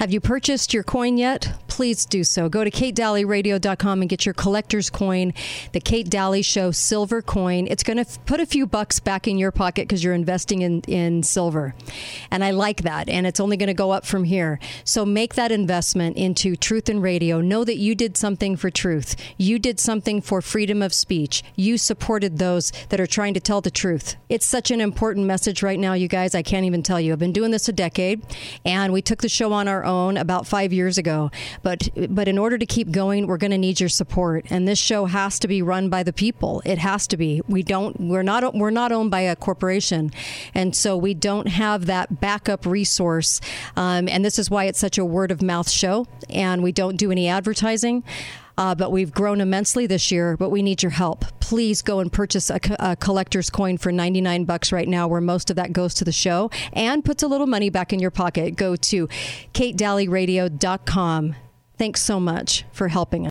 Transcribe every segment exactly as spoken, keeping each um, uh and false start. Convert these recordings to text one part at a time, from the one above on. Have you purchased your coin yet? Please do so. Go to kate dalley radio dot com and get your collector's coin, the Kate Dalley Show silver coin. It's going to f- put a few bucks back in your pocket because you're investing in, in silver. And I like that. And it's only going to go up from here. So make that investment into Truth and Radio. Know that you did something for truth. You did something for freedom of speech. You supported those that are trying to tell the truth. It's such an important message right now, you guys. I can't even tell you. I've been doing this a decade, and we took the show on our own about five years ago. But but in order to keep going, we're going to need your support. And this show has to be run by the people. It has to be. We don't we're not we're not owned by a corporation. And so we don't have that backup resource. Um, and this is why it's such a word of mouth show. And we don't do any advertising. Uh, but we've grown immensely this year, but we need your help. Please go and purchase a, co- a collector's coin for ninety-nine bucks right now, where most of that goes to the show and puts a little money back in your pocket. Go to kate dalley radio dot com. Thanks so much for helping us.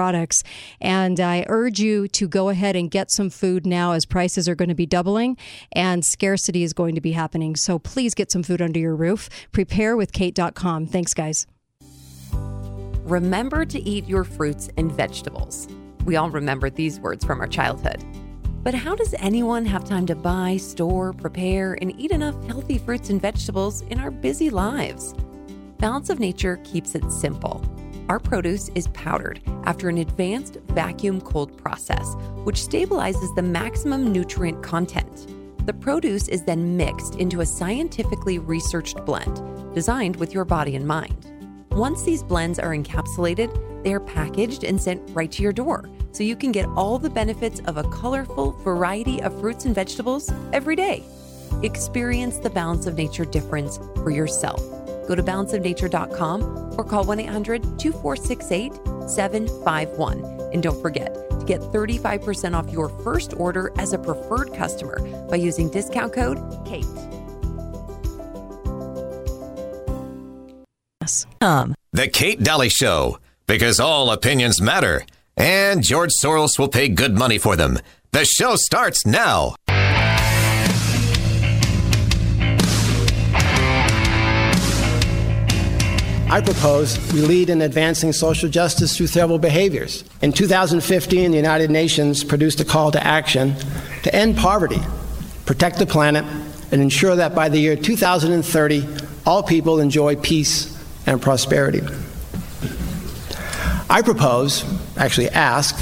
products. And I urge you to go ahead and get some food now, as prices are going to be doubling and scarcity is going to be happening. So please get some food under your roof. prepare with kate dot com. Thanks, guys. Remember to eat your fruits and vegetables. We all remember these words from our childhood. But how does anyone have time to buy, store, prepare, and eat enough healthy fruits and vegetables in our busy lives? Balance of Nature keeps it simple. Our produce is powdered after an advanced vacuum cold process, which stabilizes the maximum nutrient content. The produce is then mixed into a scientifically researched blend designed with your body in mind. Once these blends are encapsulated, they are packaged and sent right to your door, so you can get all the benefits of a colorful variety of fruits and vegetables every day. Experience the Balance of Nature difference for yourself. Go to balance of nature dot com or call one eight hundred two four six eight seven five one. And don't forget to get thirty-five percent off your first order as a preferred customer by using discount code KATE. Um. The Kate Dalley Show, because all opinions matter, and George Soros will pay good money for them. The show starts now. I propose we lead in advancing social justice through several behaviors. In two thousand fifteen, the United Nations produced a call to action to end poverty, protect the planet, and ensure that by the year two thousand thirty, all people enjoy peace and prosperity. I propose, actually ask,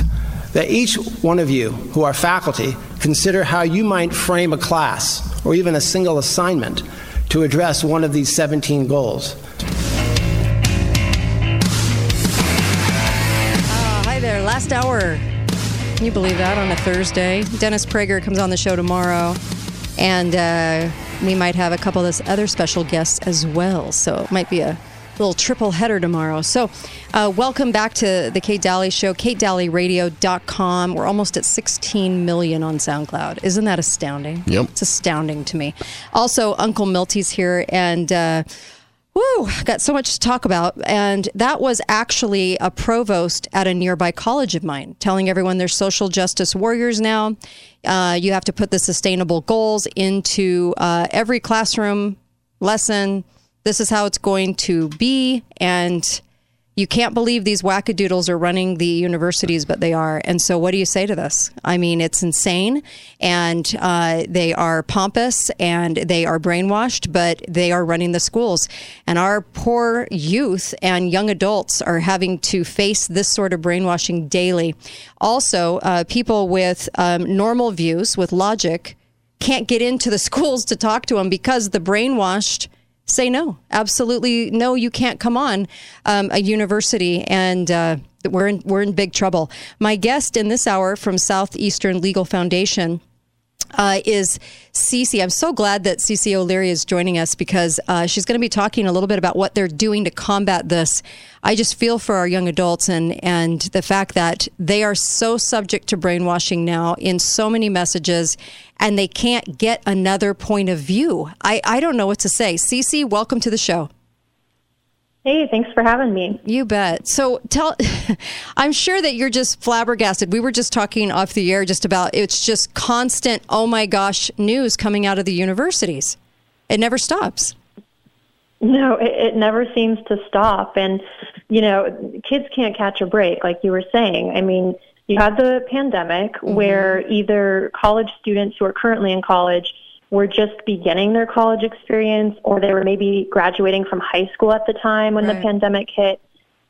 that each one of you who are faculty consider how you might frame a class or even a single assignment to address one of these seventeen goals. There, last hour. Can you believe that on a Thursday? Dennis Prager comes on the show tomorrow, and uh, we might have a couple of other special guests as well. So it might be a little triple header tomorrow. So uh, welcome back to the Kate Dalley Show, kate dalley radio dot com. We're almost at sixteen million on SoundCloud. Isn't that astounding? Yep. It's astounding to me. Also, Uncle Milty's here, and... Uh, Woo, got so much to talk about. And that was actually a provost at a nearby college of mine telling everyone they're social justice warriors now. Uh, you have to put the sustainable goals into uh, every classroom lesson. This is how it's going to be. And you can't believe these wackadoodles are running the universities, but they are. And so what do you say to this? I mean, it's insane. And uh, they are pompous and they are brainwashed, but they are running the schools. And our poor youth and young adults are having to face this sort of brainwashing daily. Also, uh, people with um, normal views, with logic, can't get into the schools to talk to them because the brainwashed say no, absolutely no, you can't come on um, a university, and uh, we're in we're in big trouble. My guest in this hour from Southeastern Legal Foundation Uh, is Cece. I'm so glad that Cece O'Leary is joining us because uh, she's going to be talking a little bit about what they're doing to combat this. I just feel for our young adults and, and the fact that they are so subject to brainwashing now in so many messages, and they can't get another point of view. I, I don't know what to say. Cece, welcome to the show. Hey, thanks for having me. You bet. So tell, I'm sure that you're just flabbergasted. We were just talking off the air just about, it's just constant, oh my gosh, news coming out of the universities. It never stops. No, it, it never seems to stop. And, you know, kids can't catch a break, like you were saying. I mean, you had the pandemic mm-hmm. where either college students who are currently in college were just beginning their college experience, or they were maybe graduating from high school at the time when right. the pandemic hit,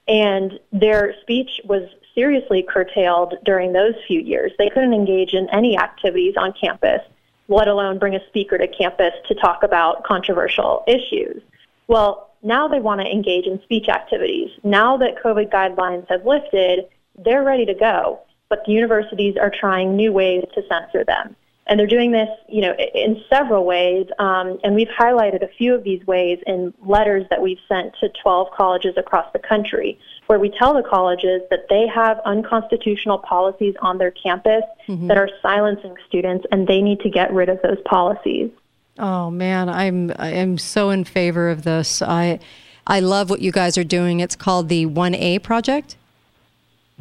and their speech was seriously curtailed during those few years. They couldn't engage in any activities on campus, let alone bring a speaker to campus to talk about controversial issues. Well, now they want to engage in speech activities. Now that COVID guidelines have lifted, they're ready to go, but the universities are trying new ways to censor them. And they're doing this, you know, in several ways, um, and we've highlighted a few of these ways in letters that we've sent to twelve colleges across the country, where we tell the colleges that they have unconstitutional policies on their campus mm-hmm. that are silencing students, and they need to get rid of those policies. Oh man, I'm I'm so in favor of this. I I love what you guys are doing. It's called the one A Project?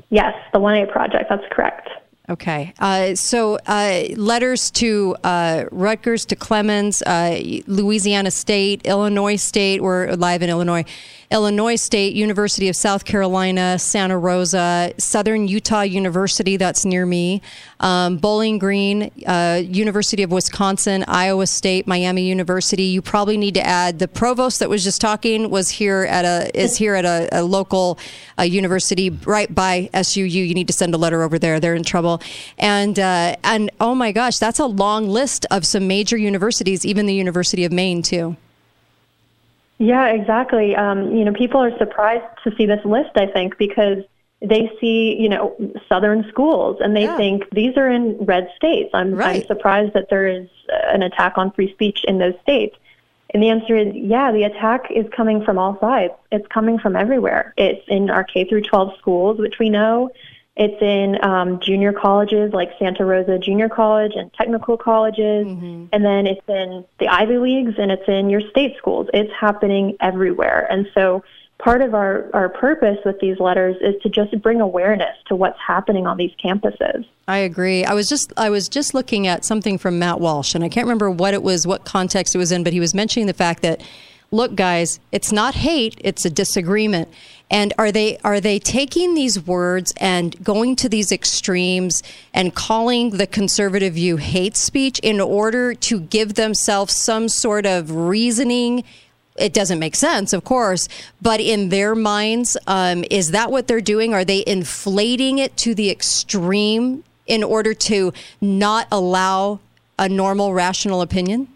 Yes, the one A Project. That's correct. Okay. Uh, so uh, letters to uh, Rutgers, to Clemens, uh, Louisiana State, Illinois State, we're live in Illinois, Illinois State, University of South Carolina, Santa Rosa, Southern Utah University, that's near me, um, Bowling Green, uh, University of Wisconsin, Iowa State, Miami University. You probably need to add the provost that was just talking was here at a, is here at a, a local uh, university right by S U U. You need to send a letter over there. They're in trouble. And uh, and oh my gosh, that's a long list of some major universities, even the University of Maine too. Yeah, exactly. Um, you know, people are surprised to see this list, I think, because they see, you know, Southern schools and they yeah. think these are in red states. I'm, right. I'm surprised that there is an attack on free speech in those states. And the answer is, yeah, the attack is coming from all sides. It's coming from everywhere. It's in our K through twelve schools, which we know. It's in um, junior colleges like Santa Rosa Junior College and technical colleges. Mm-hmm. And then it's in the Ivy Leagues and it's in your state schools. It's happening everywhere. And so part of our, our purpose with these letters is to just bring awareness to what's happening on these campuses. I agree. I was just I was just looking at something from Matt Walsh, and I can't remember what it was, what context it was in, but he was mentioning the fact that, look, guys, it's not hate, it's a disagreement. And are they are they taking these words and going to these extremes and calling the conservative view hate speech in order to give themselves some sort of reasoning? It doesn't make sense, of course, but in their minds, um, is that what they're doing? Are they inflating it to the extreme in order to not allow a normal, rational opinion?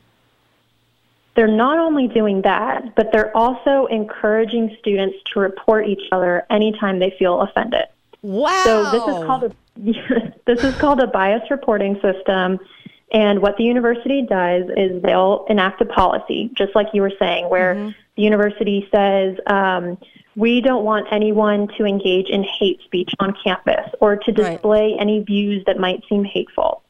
They're not only doing that, but they're also encouraging students to report each other anytime they feel offended. Wow! So this is called a, this is called a bias reporting system, and what the university does is they'll enact a policy, just like you were saying, where mm-hmm. the university says, um, we don't want anyone to engage in hate speech on campus or to display right. any views that might seem hateful.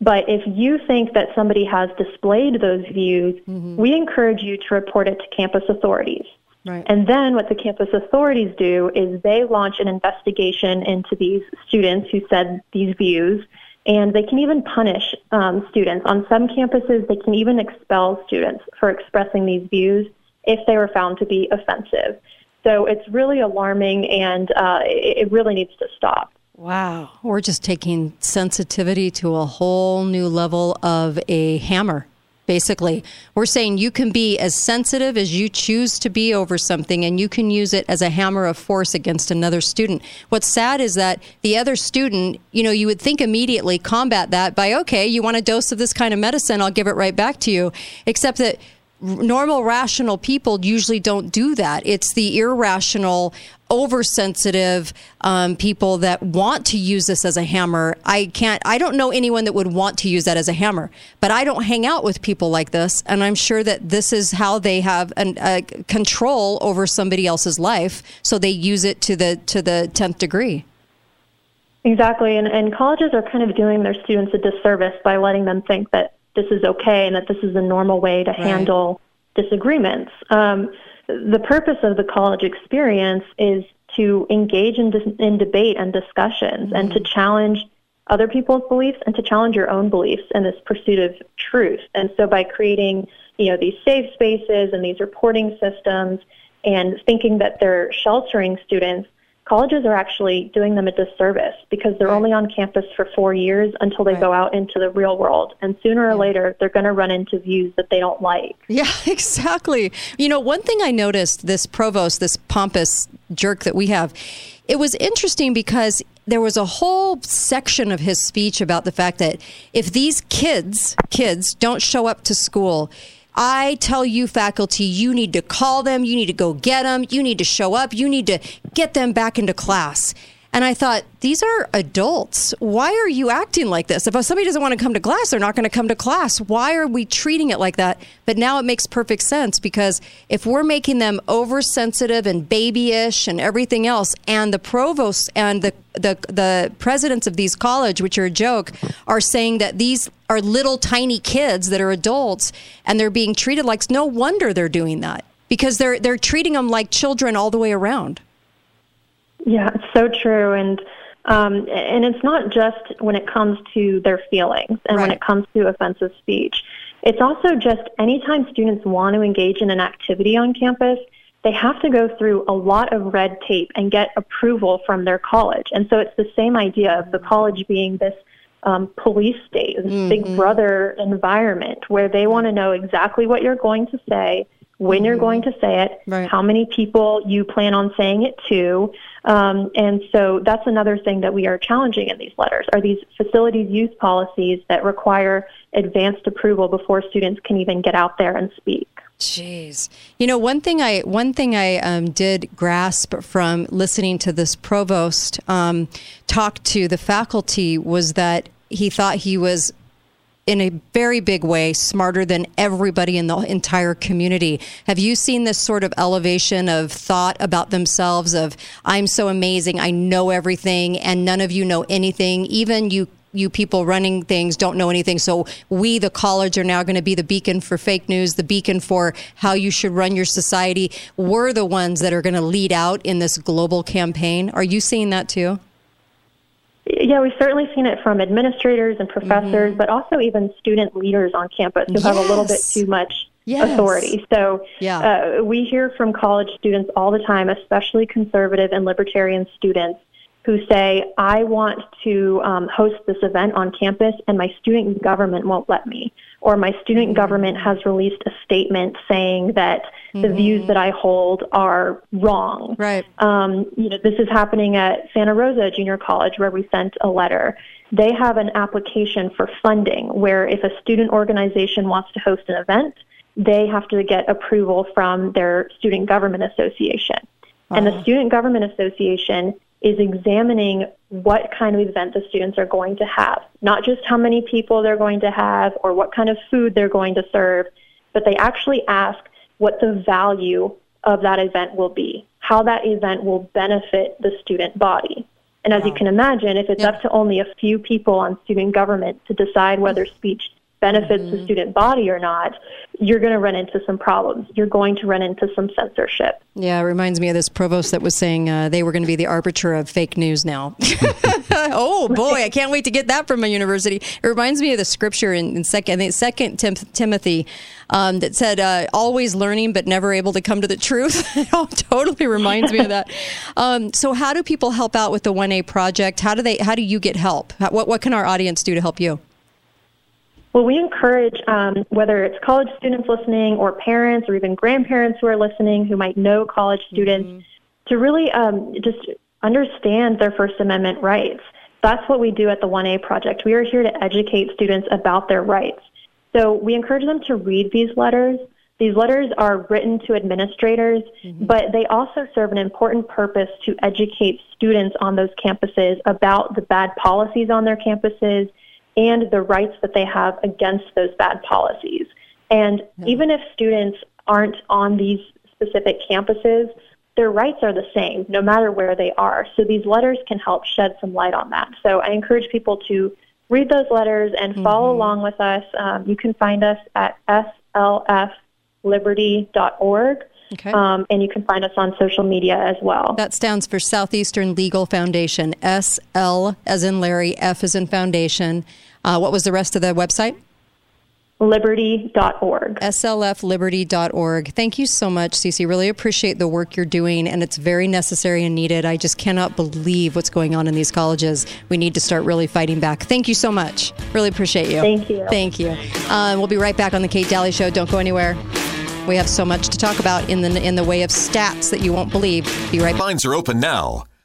But if you think that somebody has displayed those views, mm-hmm. we encourage you to report it to campus authorities. Right. And then what the campus authorities do is they launch an investigation into these students who said these views, and they can even punish um, students. On some campuses, they can even expel students for expressing these views if they were found to be offensive. So it's really alarming, and uh, it really needs to stop. Wow. We're just taking sensitivity to a whole new level of a hammer, basically. We're saying you can be as sensitive as you choose to be over something, and you can use it as a hammer of force against another student. What's sad is that the other student, you know, you would think immediately combat that by, okay, you want a dose of this kind of medicine, I'll give it right back to you. Except that normal, rational people usually don't do that. It's the irrational, oversensitive um, people that want to use this as a hammer. I can't, I don't know anyone that would want to use that as a hammer, but I don't hang out with people like this. And I'm sure that this is how they have an, uh, control over somebody else's life. So they use it to the, to the tenth degree. Exactly. And, and colleges are kind of doing their students a disservice by letting them think that this is okay and that this is a normal way to right. handle disagreements. Um, the purpose of the college experience is to engage in, dis- in debate and discussions mm-hmm. and to challenge other people's beliefs and to challenge your own beliefs in this pursuit of truth. And so by creating, you know, these safe spaces and these reporting systems and thinking that they're sheltering students, colleges are actually doing them a disservice because they're right. only on campus for four years until they right. go out into the real world. And sooner or yeah. later, they're going to run into views that they don't like. Yeah, exactly. You know, one thing I noticed, this provost, this pompous jerk that we have, it was interesting because there was a whole section of his speech about the fact that if these kids, kids don't show up to school, I tell you, faculty, you need to call them, you need to go get them, you need to show up, you need to get them back into class. And I thought, these are adults. Why are you acting like this? If somebody doesn't want to come to class, they're not going to come to class. Why are we treating it like that? But now it makes perfect sense, because if we're making them oversensitive and babyish and everything else, and the provosts and the the, the presidents of these colleges, which are a joke, are saying that these are little tiny kids that are adults and they're being treated like, no wonder they're doing that, because they're they're treating them like children all the way around. Yeah, it's so true. And um, and it's not just when it comes to their feelings and right. when it comes to offensive speech. It's also just anytime students want to engage in an activity on campus, they have to go through a lot of red tape and get approval from their college. And so it's the same idea of the college being this um, police state, this mm-hmm. big brother environment where they want to know exactly what you're going to say, when you're going to say it, right. how many people you plan on saying it to. Um, and so that's another thing that we are challenging in these letters are these facilities use policies that require advanced approval before students can even get out there and speak. Jeez. You know, one thing I one thing I um, did grasp from listening to this provost um, talk to the faculty was that he thought he was, in a very big way, smarter than everybody in the entire community. Have you seen this sort of elevation of thought about themselves of, I'm so amazing, I know everything, and none of you know anything, even you you people running things don't know anything, so we, the college, are now going to be the beacon for fake news, the beacon for how you should run your society. We're the ones that are going to lead out in this global campaign. Are you seeing that too? Yeah, we've certainly seen it from administrators and professors, mm-hmm. but also even student leaders on campus who yes. have a little bit too much yes. authority. So yeah. uh, we hear from college students all the time, especially conservative and libertarian students, who say, I want to um, host this event on campus and my student government won't let me. Or my student government has released a statement saying that mm-hmm. the views that I hold are wrong. Right. Um, you know, this is happening at Santa Rosa Junior College, where we sent a letter. They have an application for funding where if a student organization wants to host an event, they have to get approval from their student government association. Uh-huh. And the student government association is examining what kind of event the students are going to have, not just how many people they're going to have or what kind of food they're going to serve, but they actually ask what the value of that event will be, how that event will benefit the student body. And as wow. you can imagine, if it's yeah. up to only a few people on student government to decide whether speech benefits mm-hmm. the student body or not, you're going to run into some problems. You're going to run into some censorship. Yeah, it reminds me of this provost that was saying uh, they were going to be the arbiter of fake news now. Oh, boy, I can't wait to get that from my university. It reminds me of the scripture in, in second, I think second Tim- Timothy um, that said, uh, always learning but never able to come to the truth. It all totally reminds me of that. Um, so how do people help out with the one A Project? How do they? How do you get help? How, what, what can our audience do to help you? Well, we encourage, um, whether it's college students listening or parents or even grandparents who are listening who might know college students, mm-hmm. to really um, just understand their First Amendment rights. That's what we do at the one A Project. We are here to educate students about their rights. So we encourage them to read these letters, These letters are written to administrators, mm-hmm. but they also serve an important purpose to educate students on those campuses about the bad policies on their campuses and the rights that they have against those bad policies. And yeah. even if students aren't on these specific campuses, their rights are the same no matter where they are. So these letters can help shed some light on that. So I encourage people to read those letters and follow mm-hmm. along with us. Um, you can find us at S L F liberty dot org, okay. um, and you can find us on social media as well. That stands for Southeastern Legal Foundation, S L as in Larry, F as in Foundation. Uh, what was the rest of the website? liberty dot org. S L F liberty dot org. Thank you so much, Cece. Really appreciate the work you're doing, and it's very necessary and needed. I just cannot believe what's going on in these colleges. We need to start really fighting back. Thank you so much. Really appreciate you. Thank you. Thank you. Uh, we'll be right back on the Kate Dalley Show. Don't go anywhere. We have so much to talk about in the in the way of stats that you won't believe. Be right back. Lines are open now.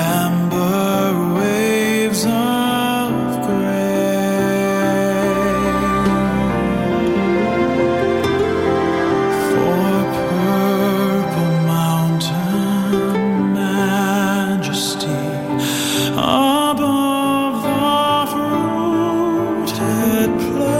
amber waves of gray, for purple mountain majesty above the fruited plain.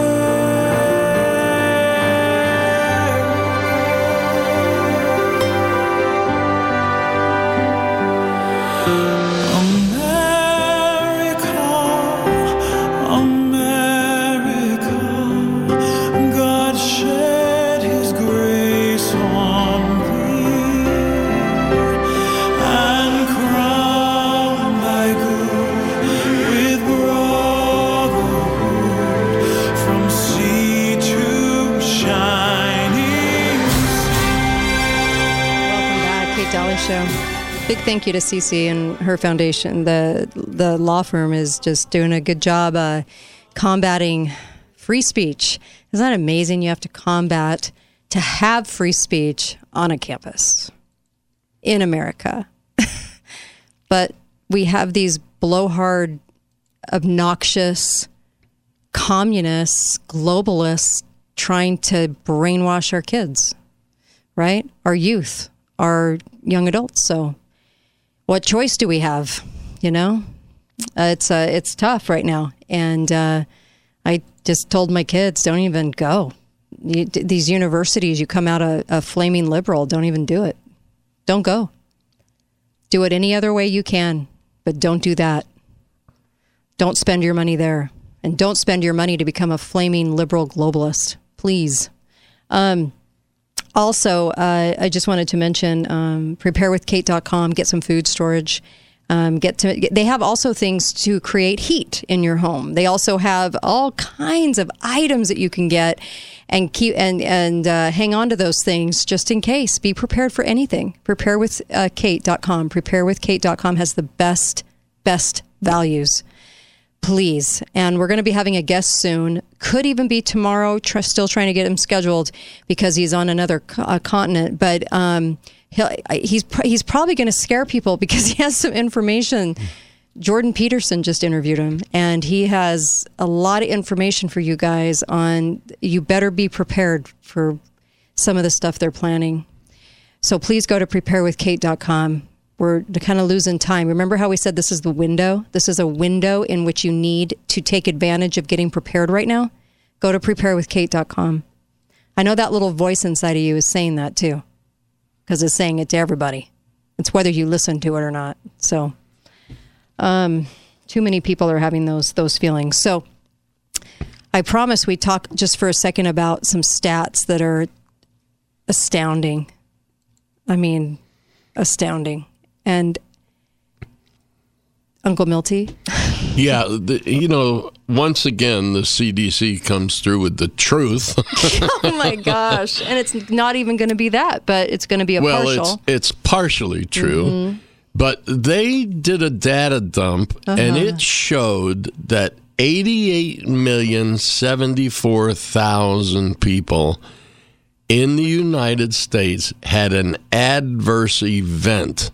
Show. Big thank you to Cece and her foundation. The the law firm is just doing a good job uh, combating free speech. Isn't that amazing? You have to combat to have free speech on a campus in America. But we have these blowhard, obnoxious, communists, globalists trying to brainwash our kids, right? Our youth. Are young adults, so what choice do we have? You know, uh, it's uh, it's tough right now, and uh, I just told my kids, don't even go. You, d- these universities, you come out a, a flaming liberal, don't even do it. Don't go. Do it any other way you can, but don't do that. Don't spend your money there, and don't spend your money to become a flaming liberal globalist, please. Um, Also, uh, I just wanted to mention um, prepare with kate dot com. Get some food storage. Um, get to. Get, they have also things to create heat in your home. They also have all kinds of items that you can get and keep and and uh, hang on to those things just in case. Be prepared for anything. prepare with kate dot com. prepare with kate dot com has the best best values. Please. And we're going to be having a guest soon. Could even be tomorrow. Tr- still trying to get him scheduled because he's on another co- uh, continent. But um, he'll, he's pr- he's probably going to scare people because he has some information. Jordan Peterson just interviewed him, and he has a lot of information for you guys on you better be prepared for some of the stuff they're planning. So please go to prepare with kate dot com. We're kind of losing time. Remember how we said this is the window? This is a window in which you need to take advantage of getting prepared right now. Go to prepare with kate dot com. I know that little voice inside of you is saying that too, because it's saying it to everybody. It's whether you listen to it or not. So um, too many people are having those those feelings. So I promise we talk just for a second about some stats that are astounding. I mean, astounding. And Uncle Milty? Yeah, the, you know, once again, the C D C comes through with the truth. Oh, my gosh. And it's not even going to be that, but it's going to be a well, partial. Well, it's, it's partially true. Mm-hmm. But they did a data dump, uh-huh. and it showed that eighty-eight million, seventy-four thousand people in the United States had an adverse event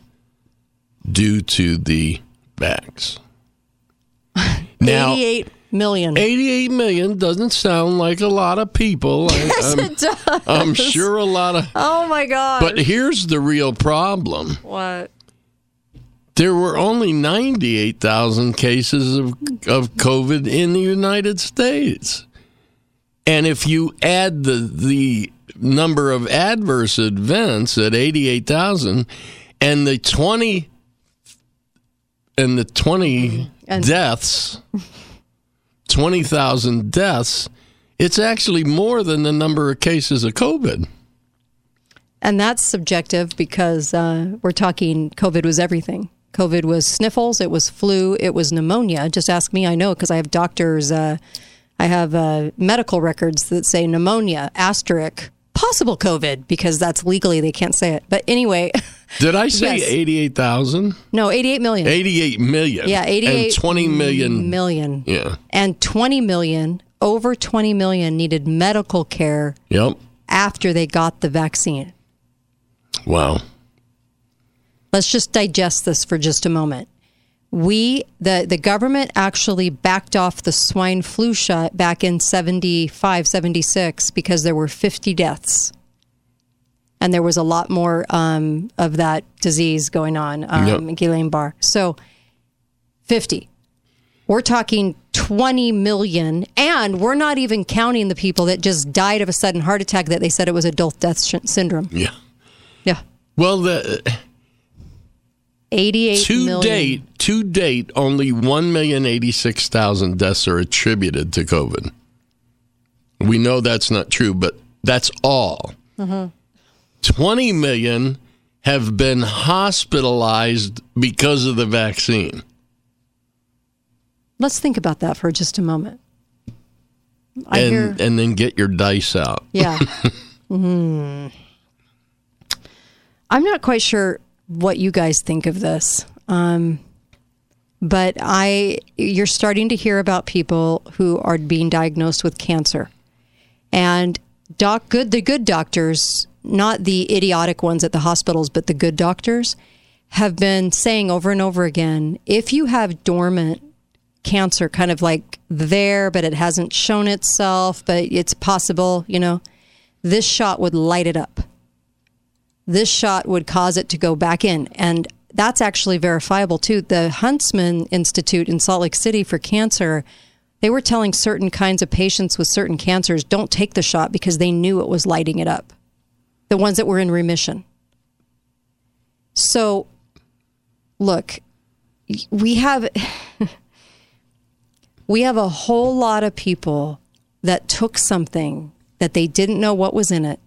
due to the bags. Now, eighty-eight million. eighty-eight million doesn't sound like a lot of people. Yes, I'm, it does. I'm sure a lot of... Oh, my God. But here's the real problem. What? There were only ninety-eight thousand cases of, of COVID in the United States. And if you add the the number of adverse events at eighty-eight thousand and the twenty and the twenty and deaths, twenty thousand deaths, it's actually more than the number of cases of COVID. And that's subjective because uh, we're talking COVID was everything. COVID was sniffles, it was flu, it was pneumonia. Just ask me, I know, because I have doctors... Uh, I have uh, medical records that say pneumonia, asterisk, possible COVID, because that's legally, they can't say it. But anyway. Did I say yes. eighty-eight thousand? No, eighty-eight million. eighty-eight million. Yeah, eighty-eight. And twenty million. Million. Yeah. And twenty million, over twenty million needed medical care yep. after they got the vaccine. Wow. Let's just digest this for just a moment. We, the, the government actually backed off the swine flu shot back in seventy-five, seventy-six because there were fifty deaths. And there was a lot more um, of that disease going on, um, yep. Guillain-Barré. So fifty. We're talking twenty million, and we're not even counting the people that just died of a sudden heart attack that they said it was adult death sh- syndrome. Yeah. Yeah. Well, the... eighty-eight to million. Date, to date, only one million eighty-six thousand deaths are attributed to COVID. We know that's not true, but that's all. Mm-hmm. twenty million have been hospitalized because of the vaccine. Let's think about that for just a moment. I and, hear... and then get your dice out. Yeah. mm. I'm not quite sure... what you guys think of this. Um, but I, you're starting to hear about people who are being diagnosed with cancer. And doc, good, the good doctors, not the idiotic ones at the hospitals, but the good doctors, have been saying over and over again, if you have dormant cancer, kind of like there, but it hasn't shown itself, but it's possible, you know, this shot would light it up. This shot would cause it to go back in. And that's actually verifiable, too. The Huntsman Institute in Salt Lake City for cancer, they were telling certain kinds of patients with certain cancers, don't take the shot because they knew it was lighting it up. The ones that were in remission. So, look, we have, we have a whole lot of people that took something that they didn't know what was in it.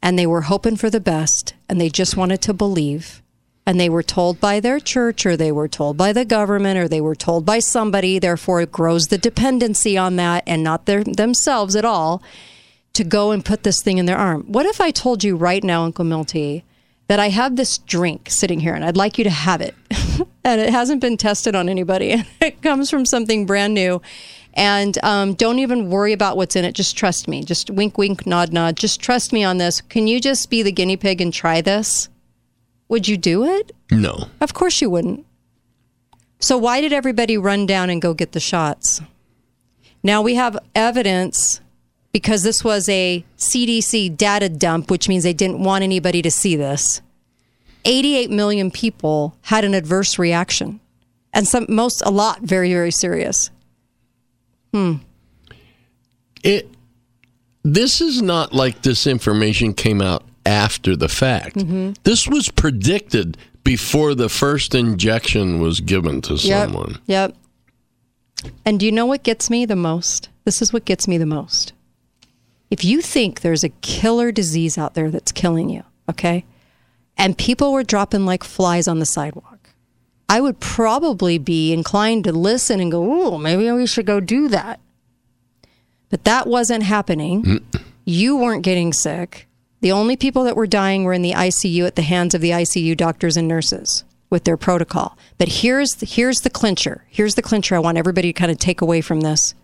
And they were hoping for the best, and they just wanted to believe. And they were told by their church, or they were told by the government, or they were told by somebody, therefore it grows the dependency on that, and not their, themselves at all, to go and put this thing in their arm. What if I told you right now, Uncle Milty, that I have this drink sitting here, and I'd like you to have it, and it hasn't been tested on anybody, and it comes from something brand new, And um, don't even worry about what's in it. Just trust me. Just wink, wink, nod, nod. Just trust me on this. Can you just be the guinea pig and try this? Would you do it? No. Of course you wouldn't. So why did everybody run down and go get the shots? Now we have evidence because this was a C D C data dump, which means they didn't want anybody to see this. eighty-eight million people had an adverse reaction. And some, most, a lot, very, very serious. Hmm. It. This is not like this information came out after the fact. Mm-hmm. This was predicted before the first injection was given to yep. someone. Yep. And do you know what gets me the most? This is what gets me the most. If you think there's a killer disease out there that's killing you, okay? And people were dropping like flies on the sidewalk. I would probably be inclined to listen and go, ooh, maybe we should go do that. But that wasn't happening. Mm. You weren't getting sick. The only people that were dying were in the I C U at the hands of the I C U doctors and nurses with their protocol. But here's the, here's the clincher. Here's the clincher I want everybody to kind of take away from this.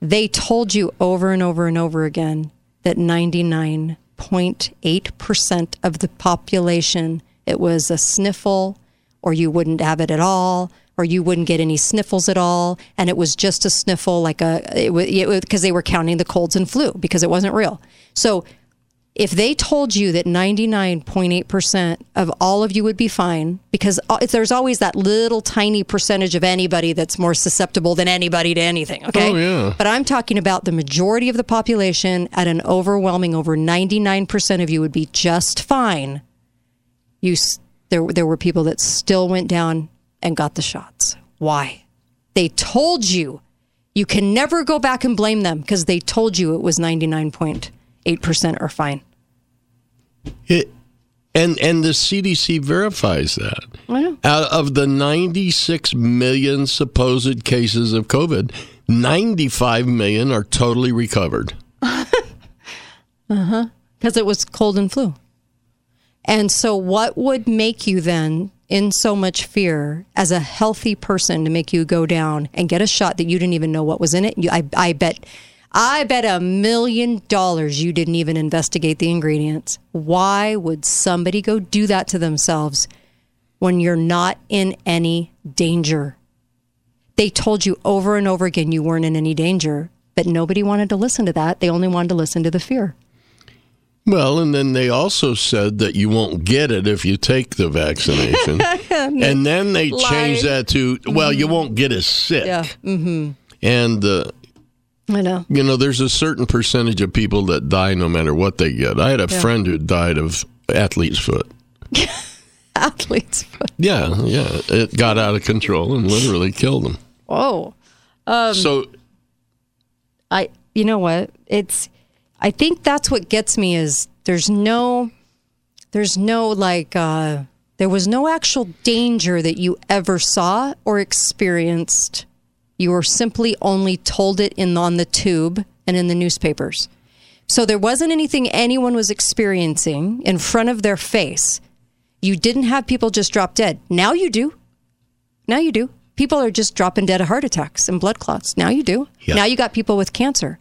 They told you over and over and over again that ninety-nine point eight percent of the population, it was a sniffle or you wouldn't have it at all, or you wouldn't get any sniffles at all. And it was just a sniffle, like a, because they were counting the colds and flu because it wasn't real. So if they told you that ninety-nine point eight percent of all of you would be fine, because there's always that little tiny percentage of anybody that's more susceptible than anybody to anything, okay? Oh, yeah. But I'm talking about the majority of the population at an overwhelming over ninety-nine percent of you would be just fine. You there, there were people that still went down and got the shots. Why? They told you. You can never go back and blame them because they told you it was ninety-nine point eight percent are fine. It, and and the C D C verifies that. Yeah. Out of the ninety-six million supposed cases of COVID, ninety-five million are totally recovered. Uh-huh. Because it was cold and flu. And so what would make you then in so much fear as a healthy person to make you go down and get a shot that you didn't even know what was in it? You, I, I bet... I bet a million dollars you didn't even investigate the ingredients. Why would somebody go do that to themselves when you're not in any danger? They told you over and over again you weren't in any danger, but nobody wanted to listen to that. They only wanted to listen to the fear. Well, and then they also said that you won't get it if you take the vaccination. And then they Lied. changed that to, well, mm-hmm. you won't get as sick. Yeah. Mm-hmm. And the... Uh, I know. You know, there's a certain percentage of people that die no matter what they get. I had a yeah. friend who died of athlete's foot. Athlete's foot. Yeah, yeah. It got out of control and literally killed him. Oh. Um, so. I, you know what? It's, I think that's what gets me is there's no, there's no like, uh, there was no actual danger that you ever saw or experienced. You were simply only told it in on the tube and in the newspapers. So there wasn't anything anyone was experiencing in front of their face. You didn't have people just drop dead. Now you do. Now you do. People are just dropping dead of heart attacks and blood clots. Now you do. Yeah. Now you got people with cancer.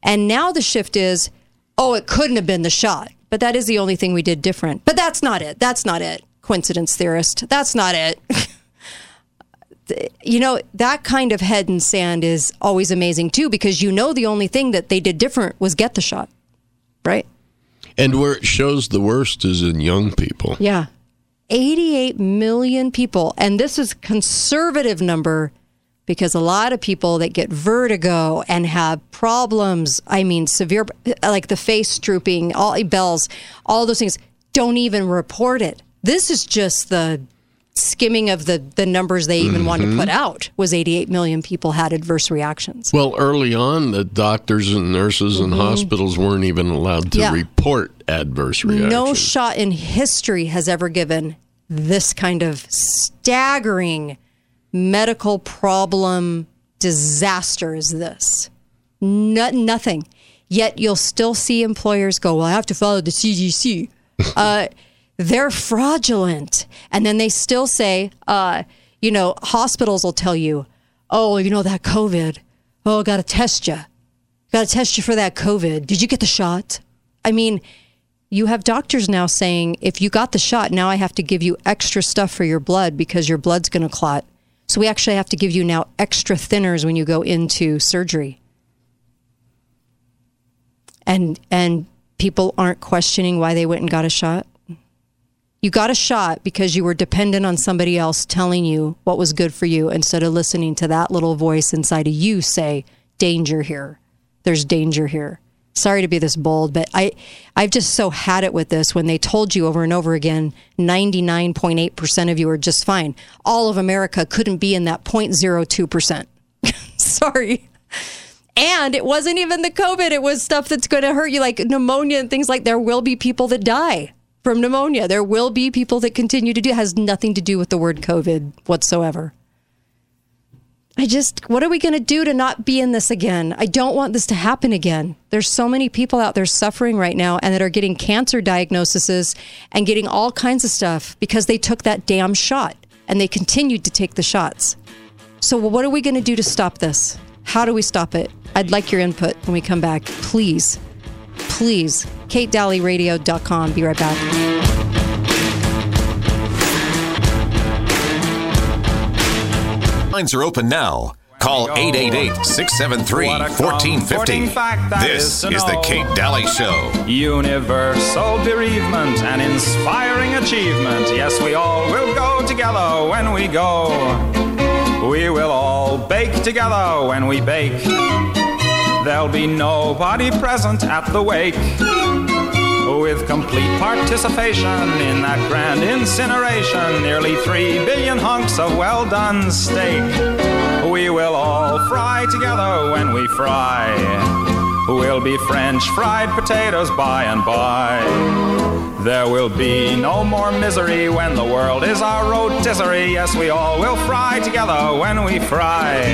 And now the shift is, oh, it couldn't have been the shot. But that is the only thing we did different. But that's not it. That's not it. Coincidence theorist. That's not it. You know, that kind of head in sand is always amazing, too, because you know the only thing that they did different was get the shot, right? And where it shows the worst is in young people. Yeah. eighty-eight million people. And this is conservative number because a lot of people that get vertigo and have problems, I mean, severe, like the face drooping, all bells, all those things, don't even report it. This is just the... skimming of the, the numbers they even mm-hmm. wanted to put out was eighty-eight million people had adverse reactions. Well, early on, the doctors and nurses and mm-hmm. hospitals weren't even allowed to yeah. report adverse reactions. No shot in history has ever given this kind of staggering medical problem disaster as this. No, nothing. Yet you'll still see employers go, well, I have to follow the C D C. Uh They're fraudulent. And then they still say, uh, you know, hospitals will tell you, oh, you know, that COVID. Oh, got to test you. Got to test you for that COVID. Did you get the shot? I mean, you have doctors now saying, if you got the shot, now I have to give you extra stuff for your blood because your blood's going to clot. So we actually have to give you now extra thinners when you go into surgery. And, and people aren't questioning why they went and got a shot. You got a shot because you were dependent on somebody else telling you what was good for you instead of listening to that little voice inside of you say, danger here. There's danger here. Sorry to be this bold, but I, I've just so had it with this when they told you over and over again, ninety-nine point eight percent of you are just fine. All of America couldn't be in that zero point zero two percent. Sorry. And it wasn't even the COVID. It was stuff that's going to hurt you, like pneumonia and things like there will be people that die. From pneumonia, there will be people that continue to do. It has nothing to do with the word COVID whatsoever. I just, what are we going to do to not be in this again? I don't want this to happen again. There's so many people out there suffering right now and that are getting cancer diagnoses and getting all kinds of stuff because they took that damn shot and they continued to take the shots. So what are we going to do to stop this? How do we stop it? I'd like your input when we come back, please. Please, kate dalley radio dot com. Be right back. Lines are open now. Call eight eight eight, six seven three, one four five zero. This is the Kate Dalley Show. Universal bereavement and inspiring achievement. Yes, we all will go together when we go. We will all bake together when we bake. There'll be nobody present at the wake. With complete participation in that grand incineration, nearly three billion hunks of well-done steak. We will all fry together when we fry. We'll be French fried potatoes by and by. There will be no more misery when the world is our rotisserie. Yes, we all will fry together when we fry.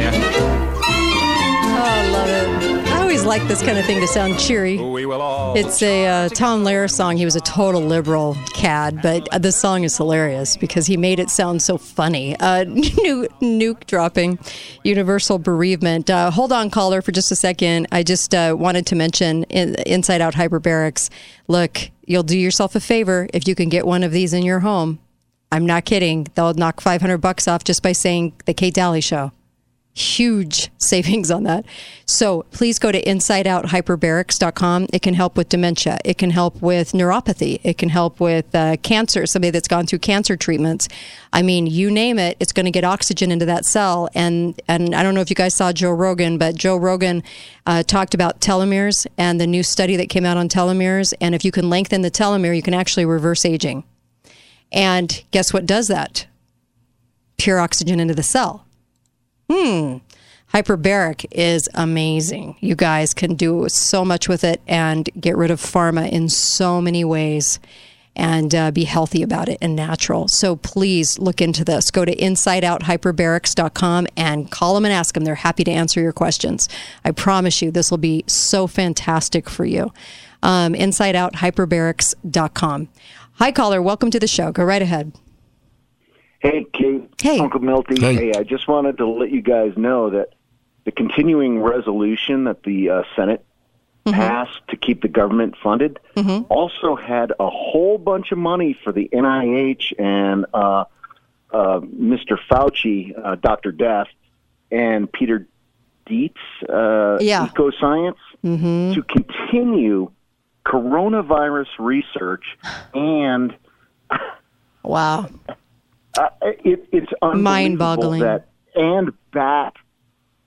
Oh, I love it. I always like this kind of thing to sound cheery. It's a uh, Tom Lehrer song. He was a total liberal cad, but this song is hilarious because he made it sound so funny. Uh, nu- nuke dropping, universal bereavement. Uh, hold on, caller, for just a second. I just uh, wanted to mention in- Inside Out Hyperbarics. Look, you'll do yourself a favor if you can get one of these in your home. I'm not kidding. They'll knock five hundred bucks off just by saying the Kate Dalley Show. Huge savings on that. So please go to inside out hyperbarics dot com. It can help with dementia. It can help with neuropathy. It can help with uh, cancer, somebody that's gone through cancer treatments. I mean, you name it, it's going to get oxygen into that cell. And, and I don't know if you guys saw Joe Rogan, but Joe Rogan uh, talked about telomeres and the new study that came out on telomeres. And if you can lengthen the telomere, you can actually reverse aging. And guess what does that? Pure oxygen into the cell. Hmm. Hyperbaric is amazing. You guys can do so much with it and get rid of pharma in so many ways and uh, be healthy about it and natural. So please look into this. Go to inside out hyperbarics dot com and call them and ask them. They're happy to answer your questions. I promise you, this will be so fantastic for you. Um, inside out hyperbarics dot com. Hi, caller. Welcome to the show. Go right ahead. Hey, Kate, hey. Uncle Milty. Hey. hey, I just wanted to let you guys know that the continuing resolution that the uh, Senate mm-hmm. passed to keep the government funded mm-hmm. also had a whole bunch of money for the N I H and uh, uh, Mister Fauci, uh, Doctor Death, and Peter Dietz, uh, yeah. EcoScience, mm-hmm. to continue coronavirus research and... wow. Uh, it, it's unbelievable. Mind-boggling. That and bat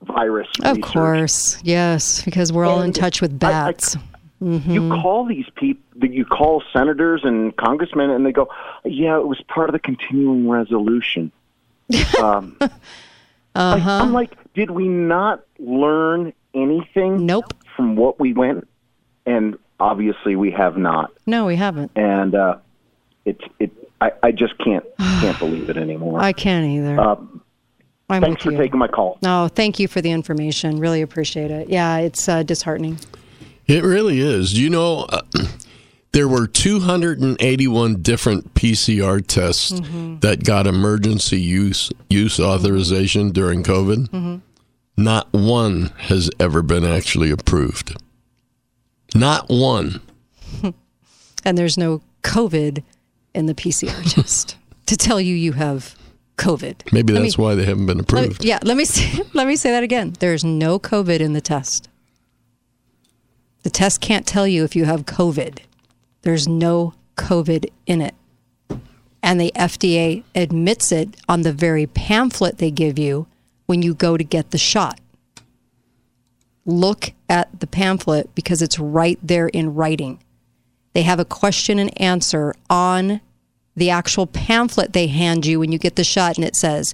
virus. Of research. Course, yes, because we're and all in touch with bats. I, I, mm-hmm. You call these people, you call senators and congressmen, and they go, "Yeah, it was part of the continuing resolution." um, uh-huh. I, I'm like, did we not learn anything? Nope. From what we went, and obviously we have not. No, we haven't. And uh, it's it. it I, I just can't can't believe it anymore. I can't either. Um, thanks for you. taking my call. No, thank you for the information. Really appreciate it. Yeah, it's uh, disheartening. It really is. You know, uh, there were two hundred eighty-one different P C R tests mm-hmm. that got emergency use use authorization mm-hmm. during COVID. Mm-hmm. Not one has ever been actually approved. Not one. And there's no COVID in the P C R test to tell you you have COVID. Maybe that's me, why they haven't been approved. Let me, yeah, let me say, let me say that again. There's no COVID in the test. The test can't tell you if you have COVID. There's no COVID in it. And the F D A admits it on the very pamphlet they give you when you go to get the shot. Look at the pamphlet because it's right there in writing. They have a question and answer on the actual pamphlet they hand you when you get the shot, and it says,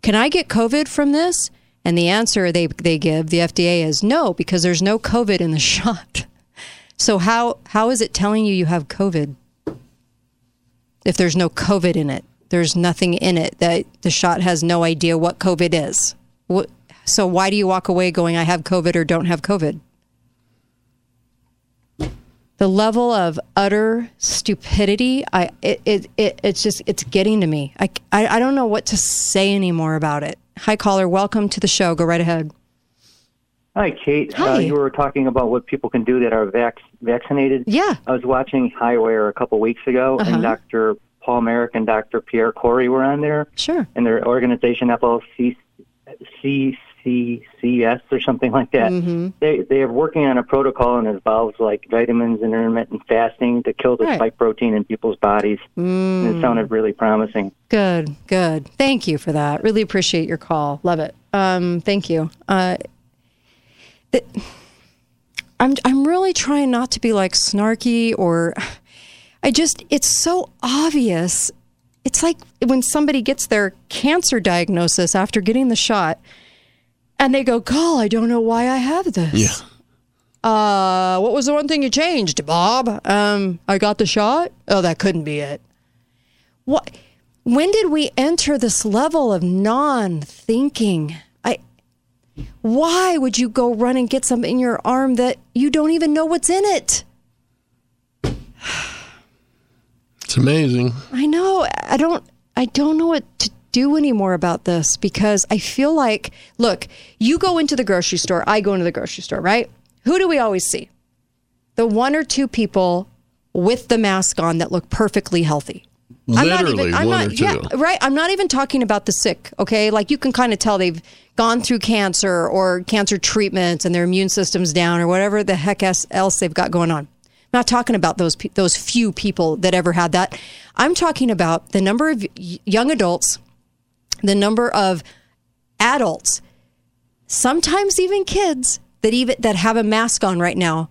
"Can I get COVID from this?" And the answer they they give, the F D A, is no, because there's no COVID in the shot. So how how is it telling you you have COVID if there's no COVID in it? There's nothing in it. That the shot has no idea what COVID is. What, so why do you walk away going, "I have COVID" or "don't have COVID"? The level of utter stupidity, I it, it, it it's just, it's getting to me. I, I, I don't know what to say anymore about it. Hi, caller. Welcome to the show. Go right ahead. Hi, Kate. Hi. Uh, you were talking about what people can do that are vac- vaccinated. Yeah. I was watching Highwire a couple weeks ago, uh-huh. and Doctor Paul Merrick and Doctor Pierre Corey were on there. Sure. And their organization, F L C, C C C S or something like that. Mm-hmm. They they are working on a protocol, and it involves like vitamins and intermittent fasting to kill the right. spike protein in people's bodies. Mm. And it sounded really promising. Good, good. Thank you for that. Really appreciate your call. Love it. Um, thank you. Uh, th- I'm I'm really trying not to be like snarky or I just it's so obvious. It's like when somebody gets their cancer diagnosis after getting the shot and they go, "God, I don't know why I have this." Yeah. Uh, what was the one thing you changed, Bob? Um, I got the shot. Oh, that couldn't be it. What? When did we enter this level of non-thinking? I. Why would you go run and get something in your arm that you don't even know what's in it? It's amazing. I know. I don't I don't know what to do anymore about this because I feel like, look, you go into the grocery store, I go into the grocery store, right? Who do we always see? The one or two people with the mask on that look perfectly healthy. Literally, I'm not even, I'm one not, or two. Yeah, right. I'm not even talking about the sick, okay? Like you can kind of tell they've gone through cancer or cancer treatments and their immune system's down or whatever the heck else they've got going on. Not talking about those those few people that ever had that. I'm talking about the number of young adults, the number of adults, sometimes even kids that even that have a mask on right now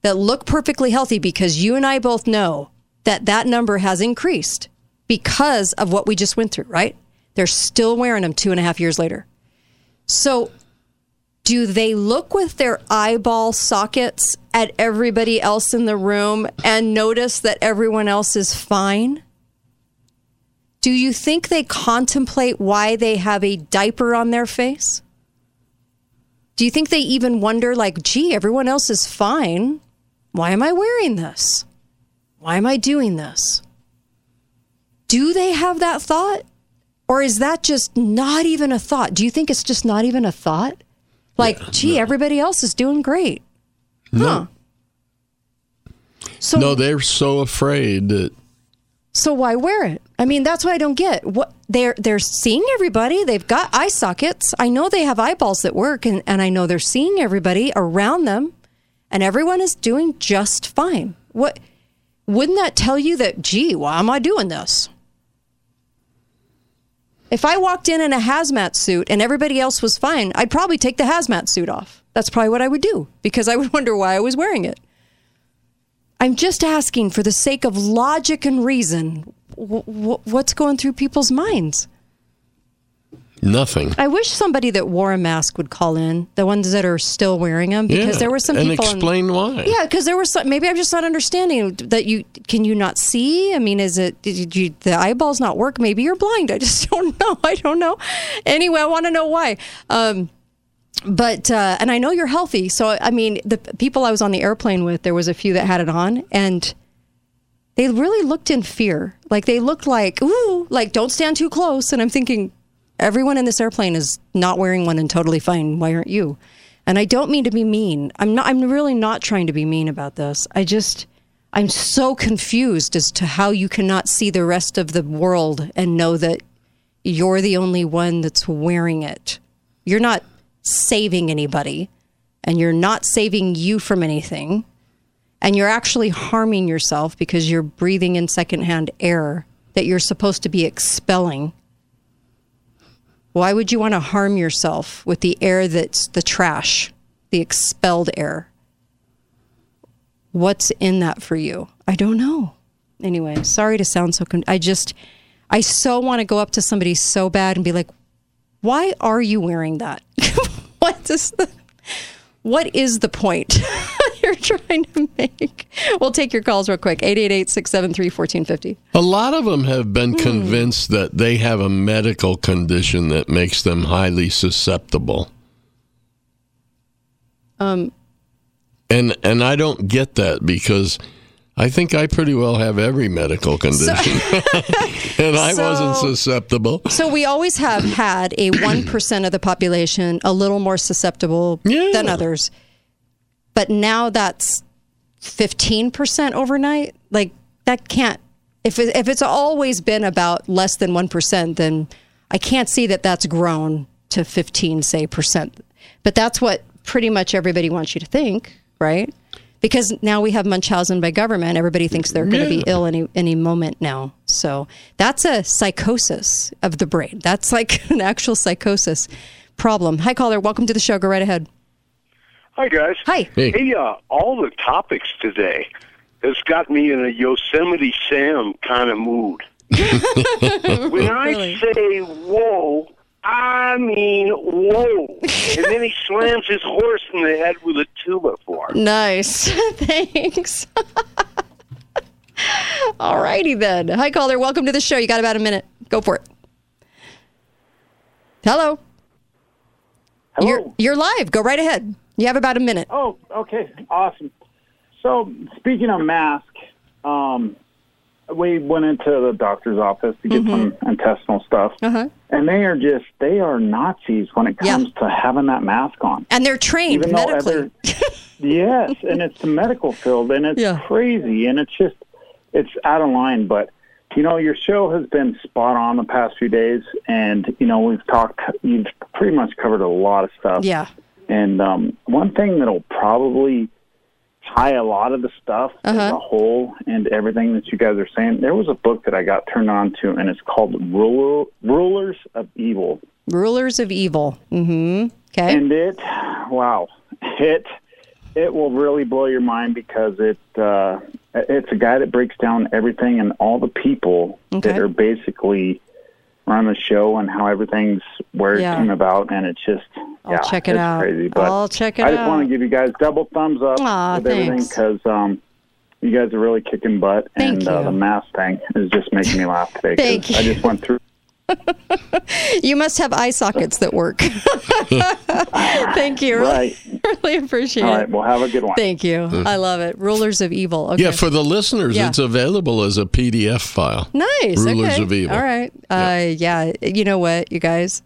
that look perfectly healthy because you and I both know that that number has increased because of what we just went through, right? They're still wearing them two and a half years later. So do they look with their eyeball sockets at everybody else in the room and notice that everyone else is fine? Do you think they contemplate why they have a diaper on their face? Do you think they even wonder, like, gee, everyone else is fine. Why am I wearing this? Why am I doing this? Do they have that thought? Or is that just not even a thought? Do you think it's just not even a thought? Like, yeah, gee, no. Everybody else is doing great. Huh. No. So, no, they're so afraid that... So why wear it? I mean, that's what I don't get. What They're they're seeing everybody. They've got eye sockets. I know they have eyeballs that work, and, and I know they're seeing everybody around them, and everyone is doing just fine. What wouldn't that tell you that, gee, why am I doing this? If I walked in in a hazmat suit and everybody else was fine, I'd probably take the hazmat suit off. That's probably what I would do because I would wonder why I was wearing it. I'm just asking for the sake of logic and reason, w- w- what's going through people's minds? Nothing. I wish somebody that wore a mask would call in, the ones that are still wearing them, because yeah, there were some people... And explain in, why. Yeah, because there were some... Maybe I'm just not understanding that you... Can you not see? I mean, is it... Did you, the eyeballs not work? Maybe you're blind. I just don't know. I don't know. Anyway, I want to know why. Um, but... Uh, and I know you're healthy. So, I mean, the people I was on the airplane with, there was a few that had it on, and they really looked in fear. Like, they looked like, ooh, like, don't stand too close. And I'm thinking... Everyone in this airplane is not wearing one and totally fine. Why aren't you? And I don't mean to be mean. I'm not, I'm really not trying to be mean about this. I just, I'm so confused as to how you cannot see the rest of the world and know that you're the only one that's wearing it. You're not saving anybody and you're not saving you from anything. And you're actually harming yourself because you're breathing in secondhand air that you're supposed to be expelling. Why would you want to harm yourself with the air that's the trash, the expelled air? What's in that for you? I don't know. Anyway, sorry to sound so... Con- I just... I so want to go up to somebody so bad and be like, why are you wearing that? What is the... What is the point you're trying to make? We'll take your calls real quick. eight eight eight, six seven three, one four five zero. A lot of them have been mm. convinced that they have a medical condition that makes them highly susceptible. Um, and and I don't get that because I think I pretty well have every medical condition. So, and I so, wasn't susceptible. So we always have had a one percent of the population a little more susceptible yeah. than others. But now that's fifteen percent overnight. Like, that can't... If, it, if it's always been about less than one percent, then I can't see that that's grown to fifteen, say, percent. But that's what pretty much everybody wants you to think, right? Because now we have Munchausen by government. Everybody thinks they're going to be ill any any moment now. So that's a psychosis of the brain. That's like an actual psychosis problem. Hi, caller. Welcome to the show. Go right ahead. Hi, guys. Hi. Hey, hey uh, all the topics today has got me in a Yosemite Sam kind of mood. When I really? say whoa, I mean, whoa. And then he slams his horse in the head with a two by four. Nice. Thanks. All righty then. Hi, caller. Welcome to the show. You got about a minute. Go for it. Hello. Hello. You're, you're live. Go right ahead. You have about a minute. Oh, okay. Awesome. So, speaking of masks, um, we went into the doctor's office to get mm-hmm. some intestinal stuff. Uh-huh. And they are just, they are Nazis when it comes yeah. to having that mask on. And they're trained Even medically. Other, yes, and it's the medical field, and it's yeah. crazy, and it's just, it's out of line. But, you know, your show has been spot on the past few days, and, you know, we've talked, you've pretty much covered a lot of stuff. Yeah. And um, one thing that'll probably tie a lot of the stuff uh-huh. as a whole and everything that you guys are saying. There was a book that I got turned on to, and it's called Ruler, Rulers of Evil. Rulers of Evil. Mm-hmm. Okay. And it, wow, it it will really blow your mind because it uh, it's a guy that breaks down everything and all the people okay. that are basically run the show and how everything's where yeah. it came about, and it's just I'll yeah, check it it's out. Crazy, but I'll check it out. I just out. want to give you guys double thumbs up Aww, with everything because um, you guys are really kicking butt, Thank and uh, the mask thing is just making me laugh today. Thank you. I just went through. You must have eye sockets that work. Thank you. Right. Really appreciate it. All right. Well, have a good one. Thank you. Mm. I love it. Rulers of Evil. Okay. Yeah, for the listeners, yeah. it's available as a P D F file. Nice. Rulers okay. of Evil. All right. Uh, yeah. yeah. You know what, you guys?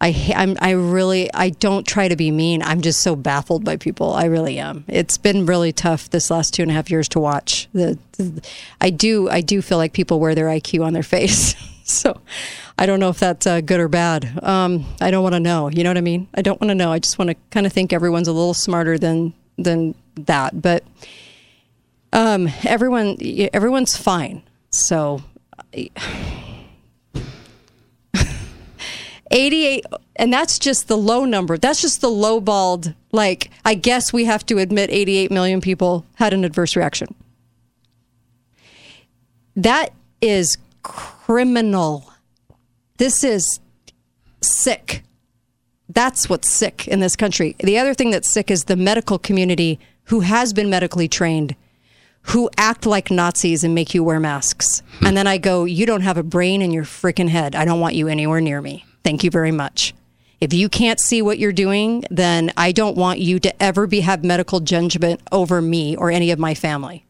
I I'm, I really, I don't try to be mean. I'm just so baffled by people. I really am. It's been really tough this last two and a half years to watch. The, the I do, I do feel like people wear their I Q on their face. So I don't know if that's uh, good or bad. Um, I don't want to know. You know what I mean? I don't want to know. I just want to kind of think everyone's a little smarter than than that. But um, everyone, everyone's fine. So eighty-eight, and that's just the low number. That's just the low-balled, like, I guess we have to admit eighty-eight million people had an adverse reaction. That is criminal. This is sick. That's what's sick in this country. The other thing that's sick is the medical community who has been medically trained, who act like Nazis and make you wear masks. And then I go, you don't have a brain in your freaking head. I don't want you anywhere near me. Thank you very much. If you can't see what you're doing, then I don't want you to ever be have medical judgment over me or any of my family.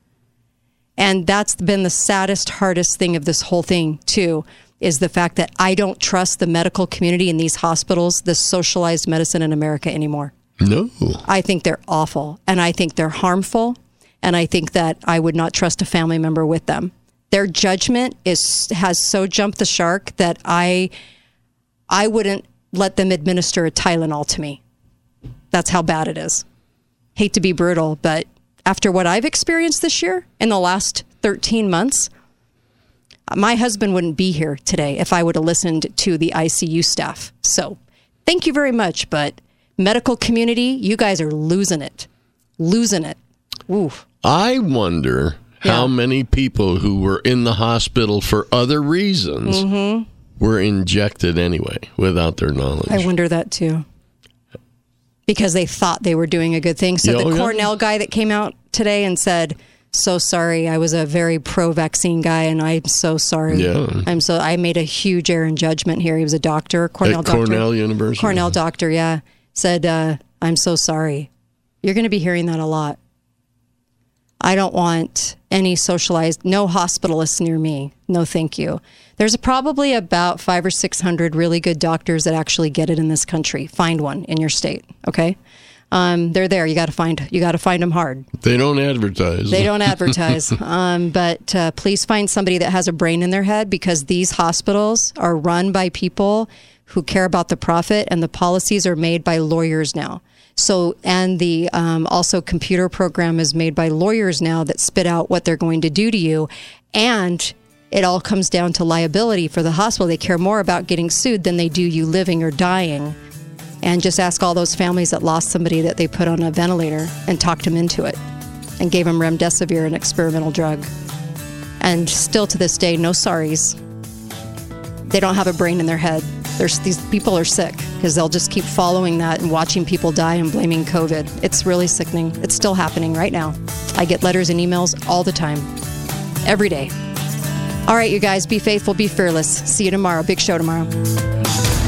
And that's been the saddest, hardest thing of this whole thing, too, is the fact that I don't trust the medical community in these hospitals, the socialized medicine in America anymore. No. I think they're awful, and I think they're harmful, and I think that I would not trust a family member with them. Their judgment is has so jumped the shark that I, I wouldn't let them administer a Tylenol to me. That's how bad it is. Hate to be brutal, but after what I've experienced this year, in the last thirteen months, my husband wouldn't be here today if I would have listened to the I C U staff. So thank you very much, but medical community, you guys are losing it. Losing it. Ooh. I wonder yeah. how many people who were in the hospital for other reasons mm-hmm. were injected anyway without their knowledge. I wonder that too. Because they thought they were doing a good thing. So oh, the Cornell yeah. guy that came out today and said, so sorry, I was a very pro-vaccine guy, and I'm so sorry. Yeah. I'm so I made a huge error in judgment here. He was a doctor, Cornell At doctor. Cornell University. Cornell doctor, yeah. Said, uh, I'm so sorry. You're going to be hearing that a lot. I don't want any socialized, no hospitalists near me. No, thank you. There's probably about five or six hundred really good doctors that actually get it in this country. Find one in your state, okay? Um, they're there. You got to find. You got to find them hard. They don't advertise. They don't advertise. um, but uh, please find somebody that has a brain in their head because these hospitals are run by people who care about the profit, and the policies are made by lawyers now. So, and the um, also computer program is made by lawyers now that spit out what they're going to do to you. And it all comes down to liability for the hospital. They care more about getting sued than they do you living or dying. And just ask all those families that lost somebody that they put on a ventilator and talked them into it and gave them remdesivir, an experimental drug. And still to this day, no sorries. They don't have a brain in their head. There's, these people are sick because they'll just keep following that and watching people die and blaming COVID. It's really sickening. It's still happening right now. I get letters and emails all the time, every day. All right, you guys, be faithful, be fearless. See you tomorrow. Big show tomorrow.